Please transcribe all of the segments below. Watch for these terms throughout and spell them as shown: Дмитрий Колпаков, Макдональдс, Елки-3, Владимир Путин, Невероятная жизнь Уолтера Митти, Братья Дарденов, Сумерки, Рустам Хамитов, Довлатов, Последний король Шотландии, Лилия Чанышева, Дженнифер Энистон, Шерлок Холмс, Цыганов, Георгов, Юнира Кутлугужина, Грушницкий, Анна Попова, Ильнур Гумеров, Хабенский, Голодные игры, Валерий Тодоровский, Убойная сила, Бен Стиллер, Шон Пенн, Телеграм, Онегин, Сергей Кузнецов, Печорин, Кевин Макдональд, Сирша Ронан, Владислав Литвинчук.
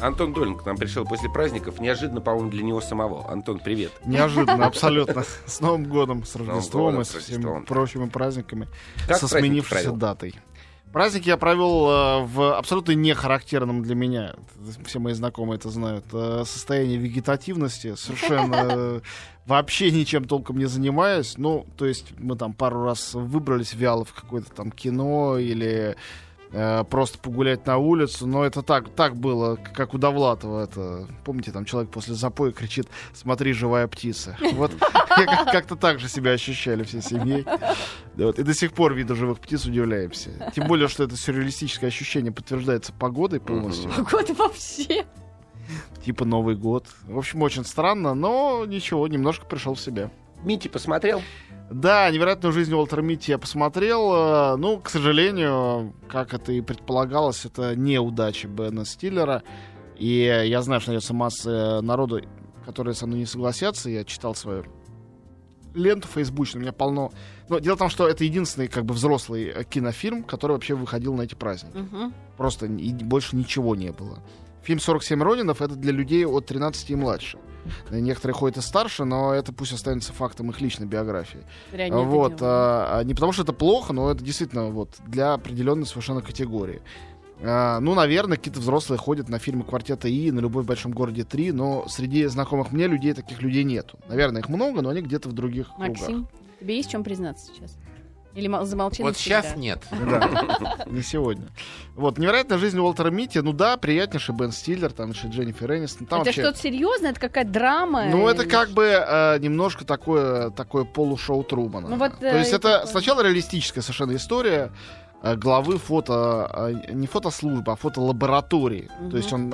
Антон Долин к нам пришел после праздников. Неожиданно, по-моему, для него самого. Антон, привет. Неожиданно, абсолютно. С Новым годом, с Рождеством и со всеми прочими праздниками. Со сменившейся датой. Праздник я провел в абсолютно нехарактерном для меня, все мои знакомые это знают, состоянии вегетативности, совершенно вообще ничем толком не занимаясь. Ну, то есть мы там пару раз выбрались вяло в какое-то там кино или просто погулять на улицу, но это так было, как у Довлатова. Это, помните, там человек после запоя кричит: «Смотри, живая птица». Вот как-то так же себя ощущали всей семьей. И до сих пор виду живых птиц удивляемся. Тем более, что это сюрреалистическое ощущение подтверждается погодой полностью. Погода вообще. Типа Новый год. В общем, очень странно, но ничего, немножко пришел в себя. Митти посмотрел? Да, «Невероятную жизнь Уолтера Митти» я посмотрел. Ну, к сожалению, как это и предполагалось, это неудача Бена Стиллера. И я знаю, что найдется масса народу, которые со мной не согласятся. Я читал свою ленту фейсбучную, у меня полно... Но дело в том, что это единственный как бы взрослый кинофильм, который вообще выходил на эти праздники. Угу. Просто больше ничего не было. Фильм «47 Ронинов» — это для людей от 13 и младше. Некоторые ходят и старше, но это пусть останется фактом их личной биографии. Вот. Не потому что это плохо, но это действительно вот, для определенной совершенно категории. Ну, наверное, какие-то взрослые ходят на фильмы «Квартета И», на «Любовь в большом городе 3», но среди знакомых мне людей таких людей нету. Наверное, их много, но они где-то в других кругах. Максим, тебе есть в чем признаться сейчас? Или замолчи. Вот навсегда. Сейчас нет. Да, не сегодня. Вот, «Невероятная жизнь Уолтера Митти». Ну да, приятнейший Бен Стиллер, там еще Дженнифер Энистон. Там это вообще... что-то серьезное? Это какая-то драма? Ну, это как бы немножко такое полушоу Трумана. Ну, вот, то есть это сначала реалистическая совершенно история главы не фотослужбы, а фотолаборатории. Uh-huh. То есть он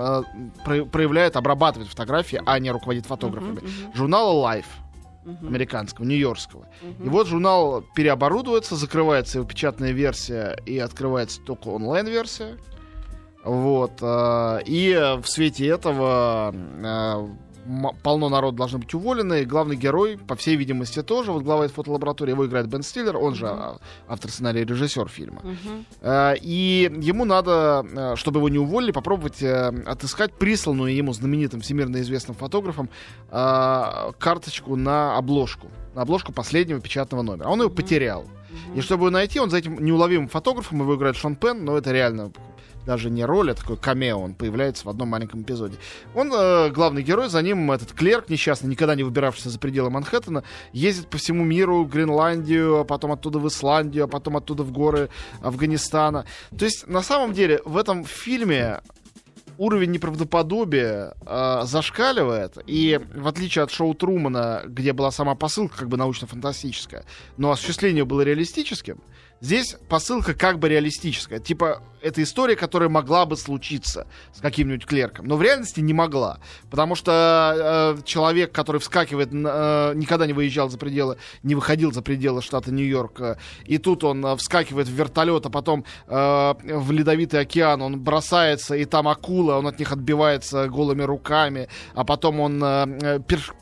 проявляет, обрабатывает фотографии, а не руководит фотографами. Uh-huh. Журнала Life. Американского, нью-йоркского. И вот журнал переоборудуется, закрывается его печатная версия и открывается только онлайн-версия. Вот. И в свете этого полно народа должны быть уволены. И главный герой, по всей видимости, тоже. Вот глава этой фотолаборатории, его играет Бен Стиллер, он же автор сценария и режиссер фильма. И ему надо, чтобы его не уволили, попробовать отыскать присланную ему знаменитым всемирно известным фотографом карточку на обложку. На обложку последнего печатного номера. Он ее потерял. И чтобы ее найти, он за этим неуловимым фотографом, его играет Шон Пенн, но это реально... Даже не роль, а такой камео. Он появляется в одном маленьком эпизоде. Он, главный герой, за ним этот клерк несчастный, никогда не выбиравшийся за пределы Манхэттена, ездит по всему миру, в Гренландию, а потом оттуда в Исландию, а потом оттуда в горы Афганистана. То есть, на самом деле, в этом фильме уровень неправдоподобия зашкаливает. И в отличие от шоу Трумана, где была сама посылка как бы научно-фантастическая, но осуществление было реалистическим, здесь посылка как бы реалистическая. Типа, это история, которая могла бы случиться с каким-нибудь клерком. Но в реальности не могла. Потому что человек, который вскакивает, никогда не выезжал за пределы, не выходил за пределы штата Нью-Йорк. И тут он вскакивает в вертолет, а потом в ледовитый океан. Он бросается, и там акула, он от них отбивается голыми руками. А потом он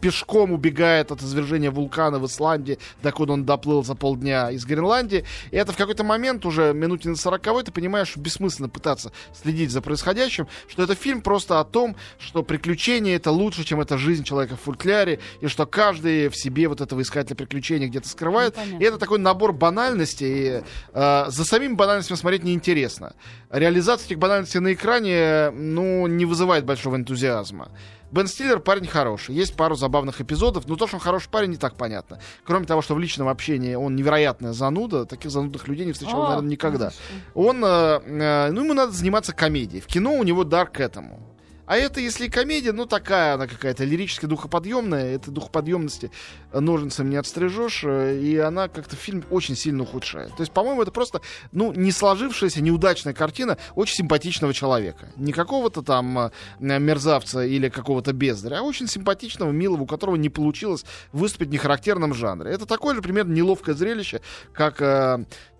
пешком убегает от извержения вулкана в Исландии, докуда он доплыл за полдня из Гренландии. И это в какой-то момент, уже минуте на 40-й, ты понимаешь, что бессмысленно пытаться следить за происходящим, что это фильм просто о том, что приключения — это лучше, чем эта жизнь человека в футляре, и что каждый в себе вот этого искателя приключений где-то скрывает. И это такой набор банальностей. За самими банальностями смотреть неинтересно. Реализация этих банальностей на экране, ну, не вызывает большого энтузиазма. Бен Стиллер парень хороший, есть пару забавных эпизодов, но то, что он хороший парень, не так понятно. Кроме того, что в личном общении он невероятная зануда, таких занудных людей не встречал, наверное, никогда. Он, ну, ему надо заниматься комедией, в кино у него дар к этому. А это, если комедия, ну, такая она какая-то, лирически духоподъемная, этой духоподъемности ножницами не отстрижешь, и она как-то фильм очень сильно ухудшает. То есть, по-моему, это просто, ну, не сложившаяся, неудачная картина очень симпатичного человека. Не какого-то там мерзавца или какого-то бездаря, а очень симпатичного, милого, у которого не получилось выступить в нехарактерном жанре. Это такое же, примерно, неловкое зрелище, как,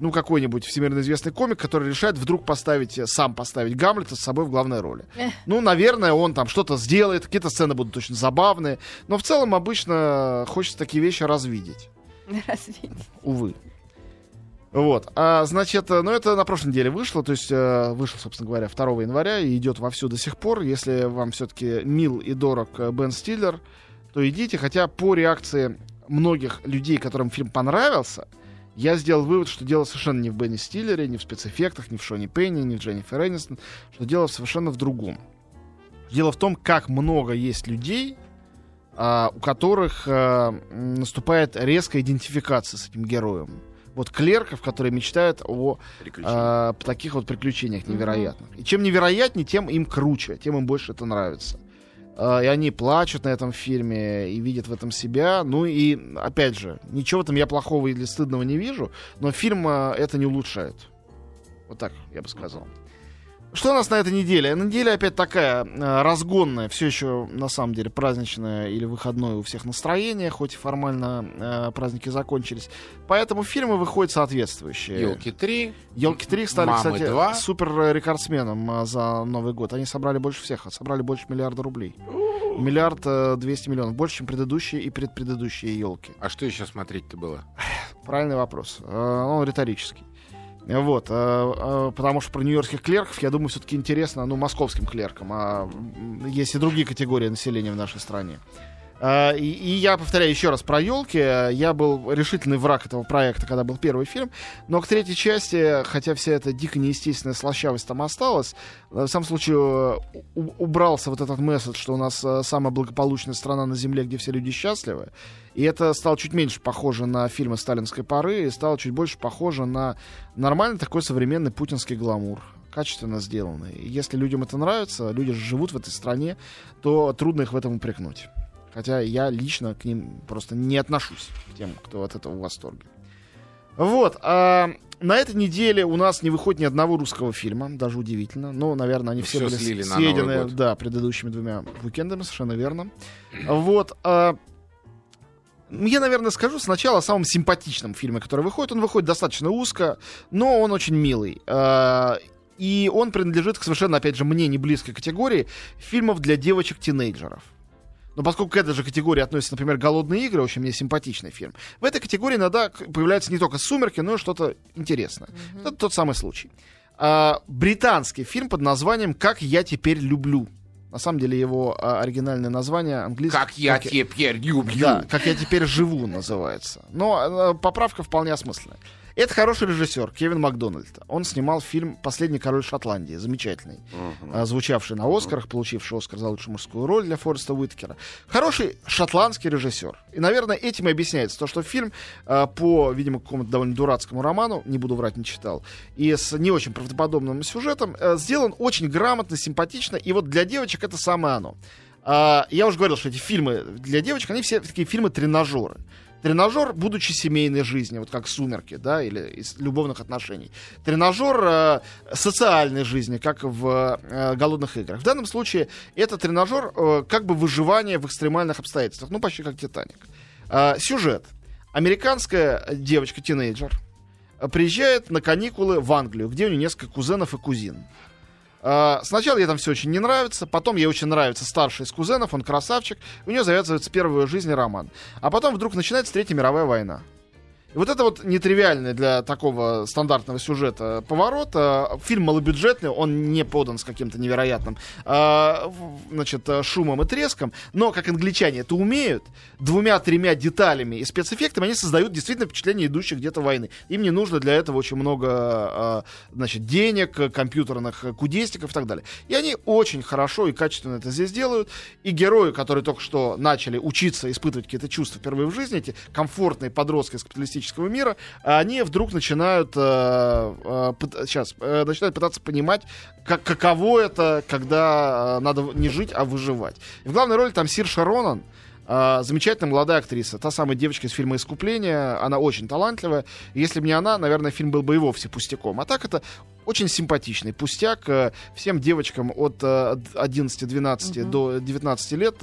ну, какой-нибудь всемирно известный комик, который решает вдруг сам поставить Гамлета с собой в главной роли. Ну, наверное, он там что-то сделает, какие-то сцены будут очень забавные, но в целом обычно хочется такие вещи развидеть. Увы. Вот. Значит, ну это на прошлой неделе вышло, то есть вышел, собственно говоря, 2 января и идет вовсю до сих пор. Если вам все-таки мил и дорог Бен Стиллер, то идите. Хотя по реакции многих людей, которым фильм понравился, я сделал вывод, что дело совершенно не в Бене Стиллере, не в спецэффектах, не в Шоне Пенни, не в Дженнифер Энистон, что дело совершенно в другом. Дело в том, как много есть людей, у которых наступает резкая идентификация с этим героем. Вот клерков, которые мечтают о таких вот приключениях невероятных. И чем невероятнее, тем им круче, тем им больше это нравится. И они плачут на этом фильме и видят в этом себя. Ну и, опять же, ничего там я плохого или стыдного не вижу, но фильм это не улучшает. Вот так я бы сказал. Что у нас на этой неделе? Неделя опять такая разгонная, все еще, на самом деле, праздничная или выходное у всех настроение, хоть и формально праздники закончились. Поэтому фильмы выходят соответствующие. «Елки-3». «Елки-3» стали, «Мамы-2». Кстати, суперрекордсменом за Новый год. Они собрали больше всех, собрали больше миллиарда рублей. 1 200 000 000 больше, чем предыдущие и предпредыдущие «Елки». А что еще смотреть-то было? Правильный вопрос. Он риторический. Вот, потому что про нью-йоркских клерков, я думаю, все-таки интересно, ну, московским клеркам, а есть и другие категории населения в нашей стране. И я повторяю еще раз про «Елки». Я был решительный враг этого проекта, когда был первый фильм, но к третьей части, хотя вся эта дико неестественная слащавость там осталась, в самом случае убрался вот этот месседж, что у нас самая благополучная страна на земле, где все люди счастливы. И это стало чуть меньше похоже на фильмы сталинской поры, и стало чуть больше похоже на нормальный такой современный путинский гламур, качественно сделанный. И если людям это нравится, люди же живут в этой стране, то трудно их в этом упрекнуть. Хотя я лично к ним просто не отношусь, к тем, кто от этого в восторге. Вот. На этой неделе у нас не выходит ни одного русского фильма, даже удивительно. Но, наверное, они все были съедены предыдущими 2 уикендами, совершенно верно. Вот. Я, наверное, скажу сначала о самом симпатичном фильме, который выходит. Он выходит достаточно узко, но он очень милый. И он принадлежит к совершенно, опять же, мне не близкой категории фильмов для девочек-тинейджеров. Но поскольку к этой же категории относятся, например, «Голодные игры», очень мне симпатичный фильм, в этой категории иногда появляются не только «Сумерки», но и что-то интересное. Mm-hmm. Это тот самый случай. Британский фильм под названием «Как я теперь люблю». На самом деле его оригинальное название английское... «Как я теперь люблю». Да, «Как я теперь живу» называется. Но поправка вполне осмысленная. Это хороший режиссер Кевин Макдональд. Он снимал фильм «Последний король Шотландии», замечательный, звучавший на «Оскарах», получивший «Оскар» за лучшую мужскую роль для Форреста Уитакера. Хороший шотландский режиссер. И, наверное, этим и объясняется то, что фильм по, видимо, какому-то довольно дурацкому роману, не буду врать, не читал, и с не очень правдоподобным сюжетом сделан очень грамотно, симпатично, и вот для девочек это самое оно. Я уже говорил, что эти фильмы для девочек, они все такие фильмы-тренажеры. Тренажер, будучи семейной жизни, вот как «Сумерки», да, или из любовных отношений. Тренажер социальной жизни, как в «Голодных играх». В данном случае это тренажер как бы выживания в экстремальных обстоятельствах, ну, почти как «Титаник». Сюжет. Американская девочка-тинейджер приезжает на каникулы в Англию, где у нее несколько кузенов и кузин. Сначала ей там все очень не нравится, потом ей очень нравится старший из кузенов, он красавчик, у нее завязывается первый в ее жизни роман. А потом вдруг начинается Третья мировая война. И вот это вот нетривиальный для такого стандартного сюжета поворот. Фильм малобюджетный, он не подан с каким-то невероятным шумом и треском, но, как англичане это умеют, 2-3 деталями и спецэффектами они создают действительно впечатление идущей где-то войны. Им не нужно для этого очень много денег, компьютерных кудесников и так далее. И они очень хорошо и качественно это здесь делают. И герои, которые только что начали учиться, испытывать какие-то чувства впервые в жизни, эти комфортные подростки из капиталистического мира, они вдруг начинают пытаться понимать, каково это, когда надо не жить, а выживать. И в главной роли там Сирша Ронан, замечательная молодая актриса, та самая девочка из фильма «Искупление», она очень талантливая. Если бы не она, наверное, фильм был бы и вовсе пустяком. А так это очень симпатичный пустяк. Всем девочкам от 11-12 до 19 лет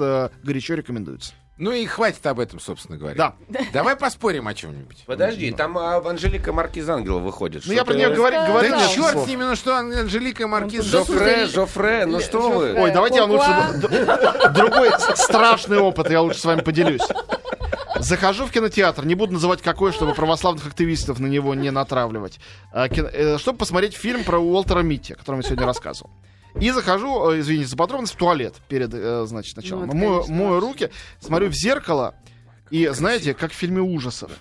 горячо рекомендуется. Ну и хватит об этом, собственно говоря. Да. Давай поспорим о чем-нибудь. Подожди, там Анжелика Маркиза «Ангела» выходит. Ну я про нее говорил. Да черт с ними, ну что Анжелика Маркиза. Жофре, ну что вы. Ой, давайте я лучше... Другой страшный опыт я лучше с вами поделюсь. Захожу в кинотеатр, не буду называть какой, чтобы православных активистов на него не натравливать, чтобы посмотреть фильм про Уолтера Митти, о котором я сегодня рассказывал. И захожу, извините за подробность, в туалет перед, значит, началом. Ну, мою руки, смотрю в зеркало, и, знаете, как в фильме ужасов.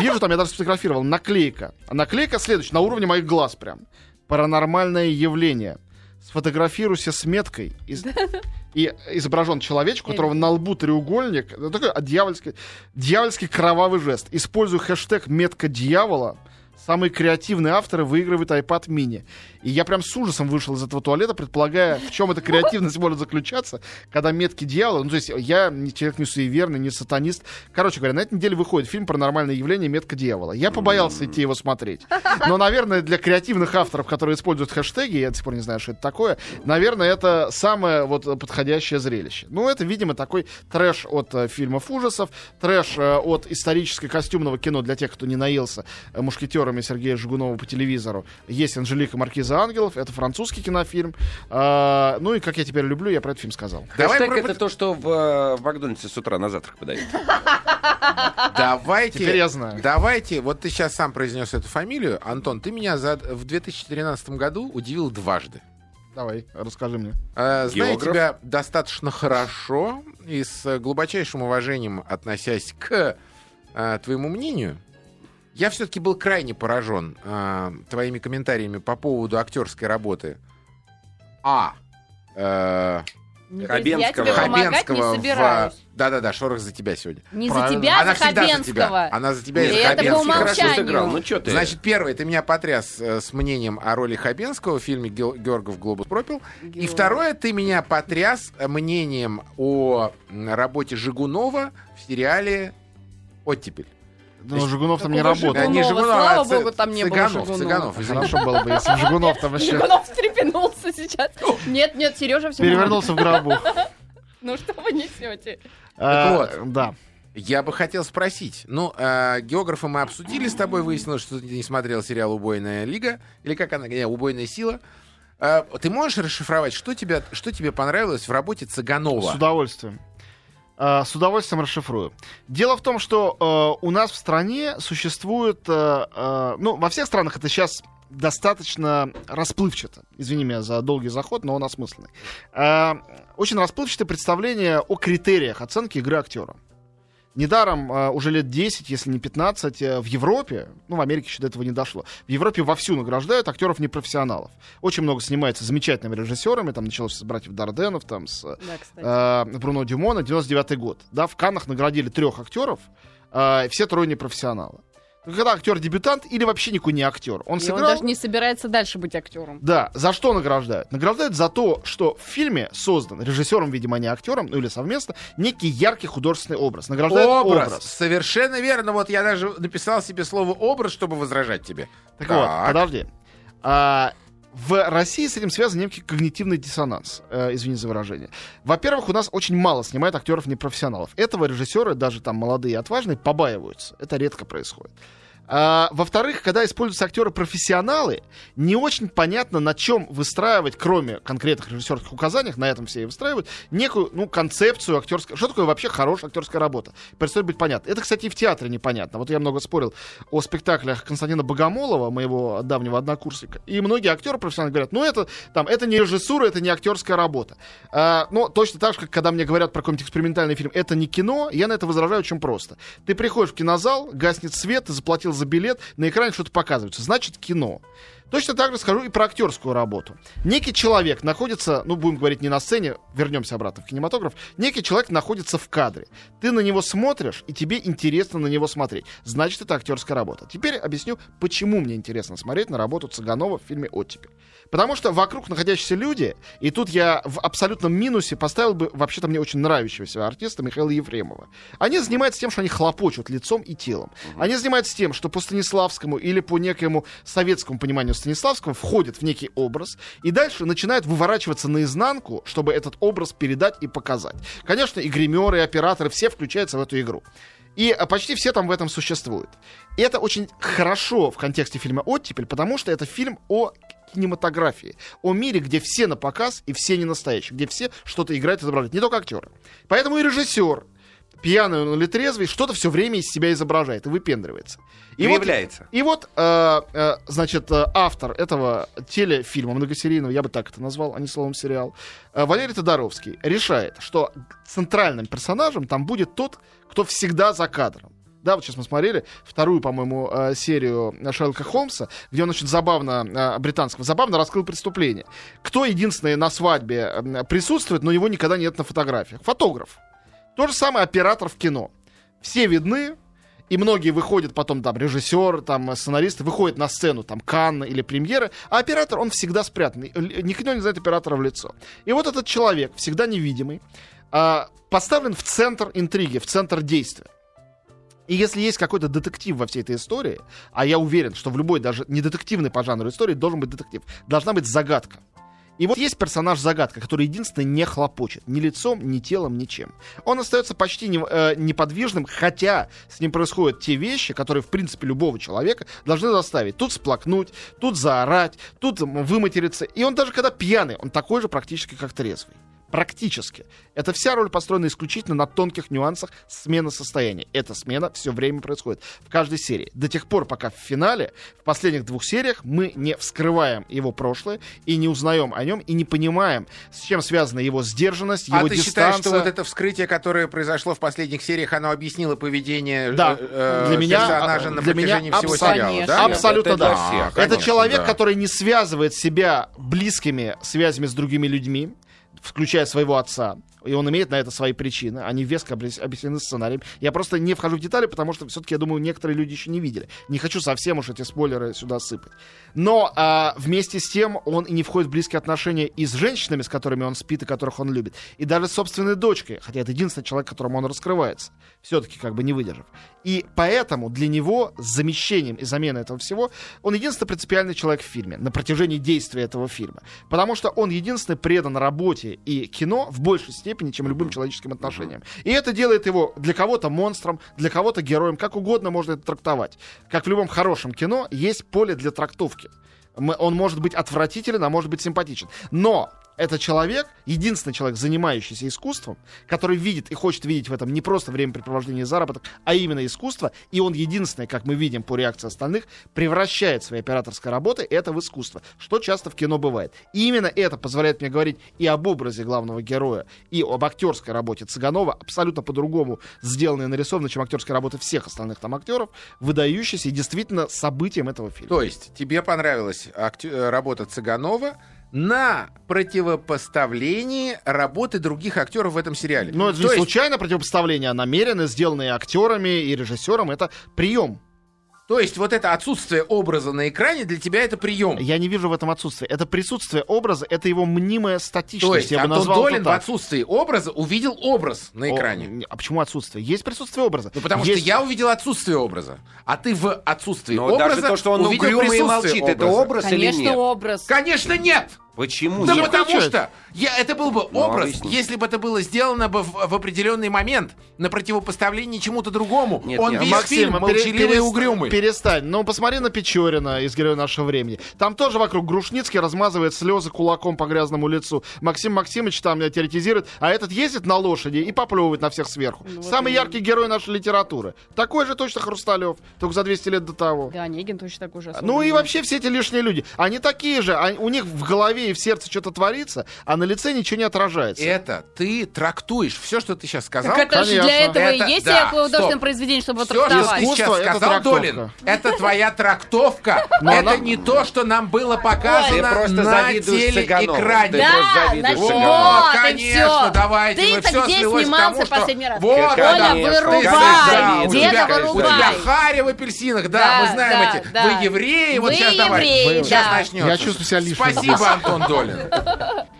Вижу там, я даже сфотографировал, наклейка. Наклейка следующая, на уровне моих глаз прям. Паранормальное явление. Сфотографируйся с меткой. И изображен человечек, у которого на лбу треугольник. Такой дьявольский кровавый жест. Использую хэштег «Метка дьявола». Самые креативные авторы выигрывают iPad mini. И я прям с ужасом вышел из этого туалета, предполагая, в чем эта креативность может заключаться, когда метки дьявола... Ну, то есть я человек не суеверный, не сатанист. Короче говоря, на этой неделе выходит фильм «Паранормальное явление. Метка дьявола». Я побоялся идти его смотреть. Но, наверное, для креативных авторов, которые используют хэштеги, я до сих пор не знаю, что это такое, наверное, это самое вот подходящее зрелище. Ну, это, видимо, такой трэш от фильмов ужасов, трэш от исторически-костюмного кино для тех, кто не наелся мушкетер Сергея Жигунова по телевизору. Есть «Анжелика Маркиза ангелов». Это французский кинофильм. Ну и «Как я теперь люблю», я про этот фильм сказал. Хэштег — это то, что в Макдональдсе с утра на завтрак подают. Давайте, вот ты сейчас сам произнес эту фамилию. Антон, ты меня в 2013 году удивил дважды. Давай, расскажи мне. Знаю тебя достаточно хорошо и с глубочайшим уважением относясь к твоему мнению. Я все-таки был крайне поражен твоими комментариями по поводу актерской работы Хабенского. Да-да-да, шорох за тебя сегодня. Не правильно. За тебя, она за Хабенского. За тебя. Она за тебя и за Хабенского. Значит, первый, ты меня потряс с мнением о роли Хабенского в фильме «Георгов, Глобус пропил». И второе, ты меня потряс мнением о работе Жигунова в сериале «Оттепель». Ну, Жигунов там не работал. Слава богу, там не было Жигунов. Хорошо было бы, если бы Жигунов там еще... Жигунов встрепенулся сейчас. Нет, Сережа все перевернулся в гробу. Ну, что вы несете? Так вот, да. Я бы хотел спросить. Ну, Географа мы обсудили с тобой, выяснилось, что ты не смотрел сериал «Убойная лига», или как она, «Убойная сила». Ты можешь расшифровать, что тебе понравилось в работе Цыганова? С удовольствием. С удовольствием расшифрую. Дело в том, что у нас в стране существует... Ну, во всех странах это сейчас достаточно расплывчато. Извини меня за долгий заход, но он осмысленный. Очень расплывчатое представление о критериях оценки игры актера. Недаром уже лет 10, если не 15, в Европе, ну, в Америке еще до этого не дошло, в Европе вовсю награждают актеров-непрофессионалов. Очень много снимается замечательными режиссерами, там началось с «Братьев Дарденов», там с Бруно Дюмона, 99-й год. Да, в Каннах наградили 3 актеров, все 3 непрофессионалы. Когда актер-дебютант или вообще никакой не актер. Он даже не собирается дальше быть актером. Да, за что награждают? Награждают за то, что в фильме создан режиссером, видимо, не актером, ну или совместно, некий яркий художественный образ. Награждают образ. Совершенно верно. Вот я даже написал себе слово «образ», чтобы возражать тебе. Так вот, подожди. В России с этим связан некий когнитивный диссонанс, извини за выражение. Во-первых, у нас очень мало снимают актеров-непрофессионалов. Этого режиссеры, даже там молодые и отважные, побаиваются. Это редко происходит. Во-вторых, когда используются актеры-профессионалы, не очень понятно, на чем выстраивать, кроме конкретных режиссерских указаний, на этом все и выстраивают, некую концепцию актерской. Что такое вообще хорошая актерская работа? Предстоит быть понятно. Это, кстати, и в театре непонятно. Вот я много спорил о спектаклях Константина Богомолова, моего давнего однокурсника, и многие актеры-профессионалы говорят, это не режиссура, это не актерская работа. Но точно так же, как когда мне говорят про какой-нибудь экспериментальный фильм, это не кино, я на это возражаю очень просто. Ты приходишь в кинозал, гаснет свет, ты заплатил за билет, на экране что-то показывается. Значит, кино. Точно так же скажу и про актерскую работу. Некий человек находится, будем говорить, не на сцене, вернемся обратно в кинематограф, некий человек находится в кадре. Ты на него смотришь, и тебе интересно на него смотреть. Значит, это актерская работа. Теперь объясню, почему мне интересно смотреть на работу Цыганова в фильме «Оттепель». Потому что вокруг находящиеся люди, и тут я в абсолютном минусе поставил бы вообще-то мне очень нравящегося артиста Михаила Ефремова. Они занимаются тем, что они хлопочут лицом и телом. Они занимаются тем, что по Станиславскому или по некоему советскому пониманию Станиславского входит в некий образ и дальше начинает выворачиваться наизнанку, чтобы этот образ передать и показать. Конечно, и гримеры, и операторы, все включаются в эту игру. И почти все там в этом существуют. И это очень хорошо в контексте фильма «Оттепель», потому что это фильм о кинематографии, о мире, где все напоказ и все не настоящие, где все что-то играют и изображают, не только актеры. Поэтому и режиссер пьяный он или трезвый, что-то все время из себя изображает и выпендривается. И является. Вот, значит, автор этого телефильма многосерийного, я бы так это назвал, а не словом сериал, Валерий Тодоровский решает, что центральным персонажем там будет тот, кто всегда за кадром. Да, вот сейчас мы смотрели вторую, по-моему, серию Шерлока Холмса, где он очень забавно раскрыл преступление. Кто единственный на свадьбе присутствует, но его никогда нет на фотографиях? Фотограф. То же самое оператор в кино. Все видны, и многие выходят потом, там, режиссер, там, сценаристы выходят на сцену, там, Канны или премьеры, а оператор, он всегда спрятан. Никто не знает оператора в лицо. И вот этот человек, всегда невидимый, поставлен в центр интриги, в центр действия. И если есть какой-то детектив во всей этой истории, а я уверен, что в любой даже не детективной по жанру истории должен быть детектив, должна быть загадка. И вот есть персонаж-загадка, который единственный не хлопочет ни лицом, ни телом, ничем. Он остается почти неподвижным, хотя с ним происходят те вещи, которые, в принципе, любого человека должны заставить. Тут сплакнуть, тут заорать, тут выматериться. И он даже когда пьяный, он такой же практически, как трезвый. Практически. Это вся роль построена исключительно на тонких нюансах смены состояния. Эта смена все время происходит в каждой серии. До тех пор, пока в финале, в последних двух сериях, мы не вскрываем его прошлое и не узнаем о нем, и не понимаем, с чем связана его сдержанность, его дистанция. А ты считаешь, что вот это вскрытие, которое произошло в последних сериях, оно объяснило поведение персонажа на протяжении всего сериала? Да? Абсолютно да. Это человек, который не связывает себя близкими связями с другими людьми, включая своего отца, и он имеет на это свои причины, они веско объяснены сценарием. Я просто не вхожу в детали, потому что все-таки, я думаю, некоторые люди еще не видели. Не хочу совсем уж эти спойлеры сюда сыпать. Но вместе с тем он и не входит в близкие отношения и с женщинами, с которыми он спит и которых он любит, и даже с собственной дочкой, хотя это единственный человек, которому он раскрывается, все-таки как бы не выдержав. И поэтому для него с замещением и заменой этого всего он единственный принципиальный человек в фильме на протяжении действия этого фильма, потому что он единственный предан работе и кино в большей степени, чем любым человеческим отношениям. И это делает его для кого-то монстром, для кого-то героем, как угодно можно это трактовать. Как в любом хорошем кино, есть поле для трактовки. Он может быть отвратителен, а может быть симпатичен. Но это человек, единственный человек, занимающийся искусством, который видит и хочет видеть в этом не просто времяпрепровождение и заработок, а именно искусство, и он единственный, как мы видим по реакции остальных, превращает свои операторские работы это в искусство, что часто в кино бывает. И именно это позволяет мне говорить и об образе главного героя, и об актерской работе Цыганова, абсолютно по-другому сделанной и нарисованной, чем актерская работа всех остальных там актеров, выдающейся и действительно событием этого фильма. То есть тебе понравилась работа Цыганова на противопоставлении работы других актеров в этом сериале. Но это не случайно противопоставление, а намеренно, сделанное актерами и режиссером, это прием. То есть вот это отсутствие образа на экране для тебя это прием. Я не вижу в этом отсутствия. Это присутствие образа, это его мнимая статичность. То есть я Антон Долин в отсутствии образа увидел образ на экране. А почему отсутствие? Есть присутствие образа. Ну потому что я увидел отсутствие образа, а ты в отсутствии образа даже то, что он увидел присутствие и молчит, образа. Это образ или нет? Конечно, образ. Конечно, нет! Почему? Да потому что это был бы образ, если бы это было сделано бы в определенный момент на противопоставлении чему-то другому. Нет, он весь фильм молчаливый и угрюмый. Перестань. Ну, посмотри на Печорина из «Героя нашего времени». Там тоже вокруг Грушницкий размазывает слезы кулаком по грязному лицу. Максим Максимович там теоретизирует, а этот ездит на лошади и поплевывает на всех сверху. Ну, самый яркий герой нашей литературы. Такой же точно Хрусталев, только за 200 лет до того. Да, Онегин точно такой же. Ну и вообще все эти лишние люди. Они такие же, у них в голове и в сердце что-то творится, а на лице ничего не отражается. Это ты трактуешь все, что ты сейчас сказал. Так это конечно. Же для этого это, и есть да, художественное произведение, чтобы его трактовать. Все, что ты сейчас сказал, Долин, это твоя трактовка. Это не то, что нам было показано на телеэкране. Да, вот, конечно, давайте. Мы все слилось к тому, что... Вот, Оля, вырубай. Деда, вырубай. У тебя харя в апельсинах, да, мы знаем эти. Вы евреи, вот сейчас давай. Сейчас начнется. Спасибо, Антон Долин.